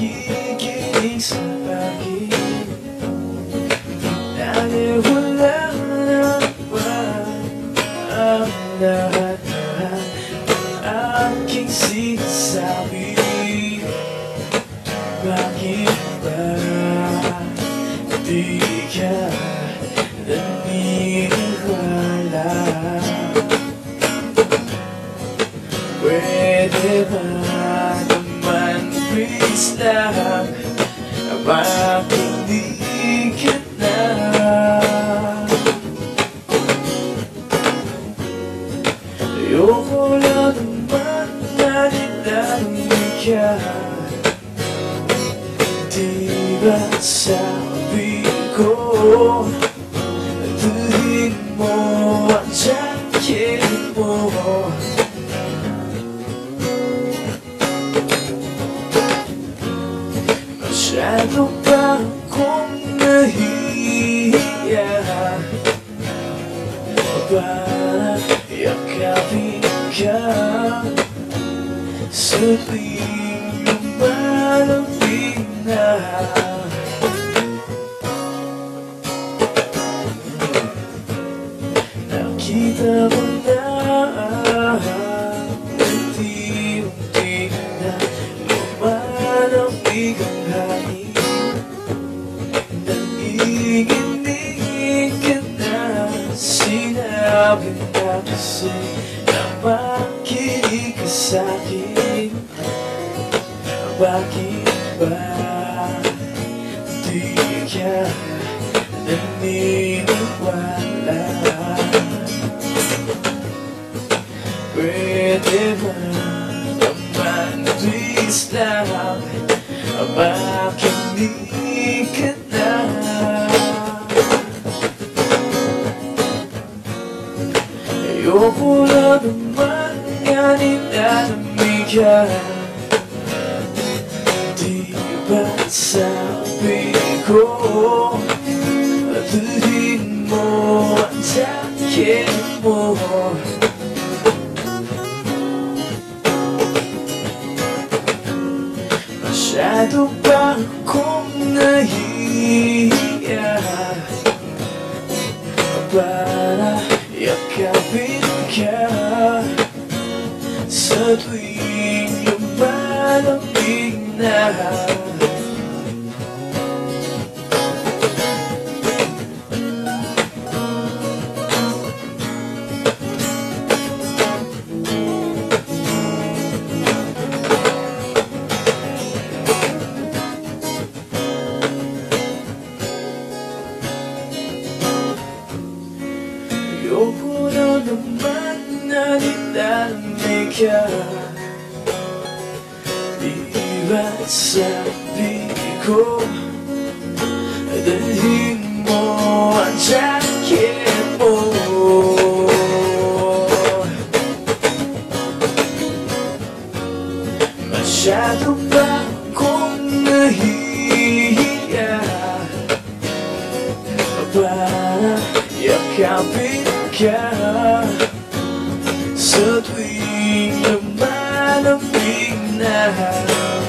Nakikinig sa pag-ibig dahil wala naman ang lahat na aking sinasabi. Bakit ba di ka naniniwala? Pwede ba please stop, bakit di ka na? Ayoko lang naman na dinamig ka. Di ba sabi ko, tuhin mo ang sakit mo? Masyado pa akong nahihiya para yakapin ka. Sabihin lumalapit na. Nakita mo na unti-unti na lumalapit ka. Nakikinig ka na, sinabi na kasi na makinig ka sa'kin. Bakit ba di ka naniniwala? Pwede ba naman please lang, bakit di ka na? Ayoko na naman nga ninanamig ka. Di ba sabi ko, tuhin mo ang sakit mo? Masyado ba akong nahihiya para yakapin ka? Sa tuwing lumalapit na. Ayoko na naman na dinamig ka. Di ba sabi ko, dalhin mo ang jacket mo? Masyado ba akong nahihiya para yakapin ka? Sa tuwing lumalapit na.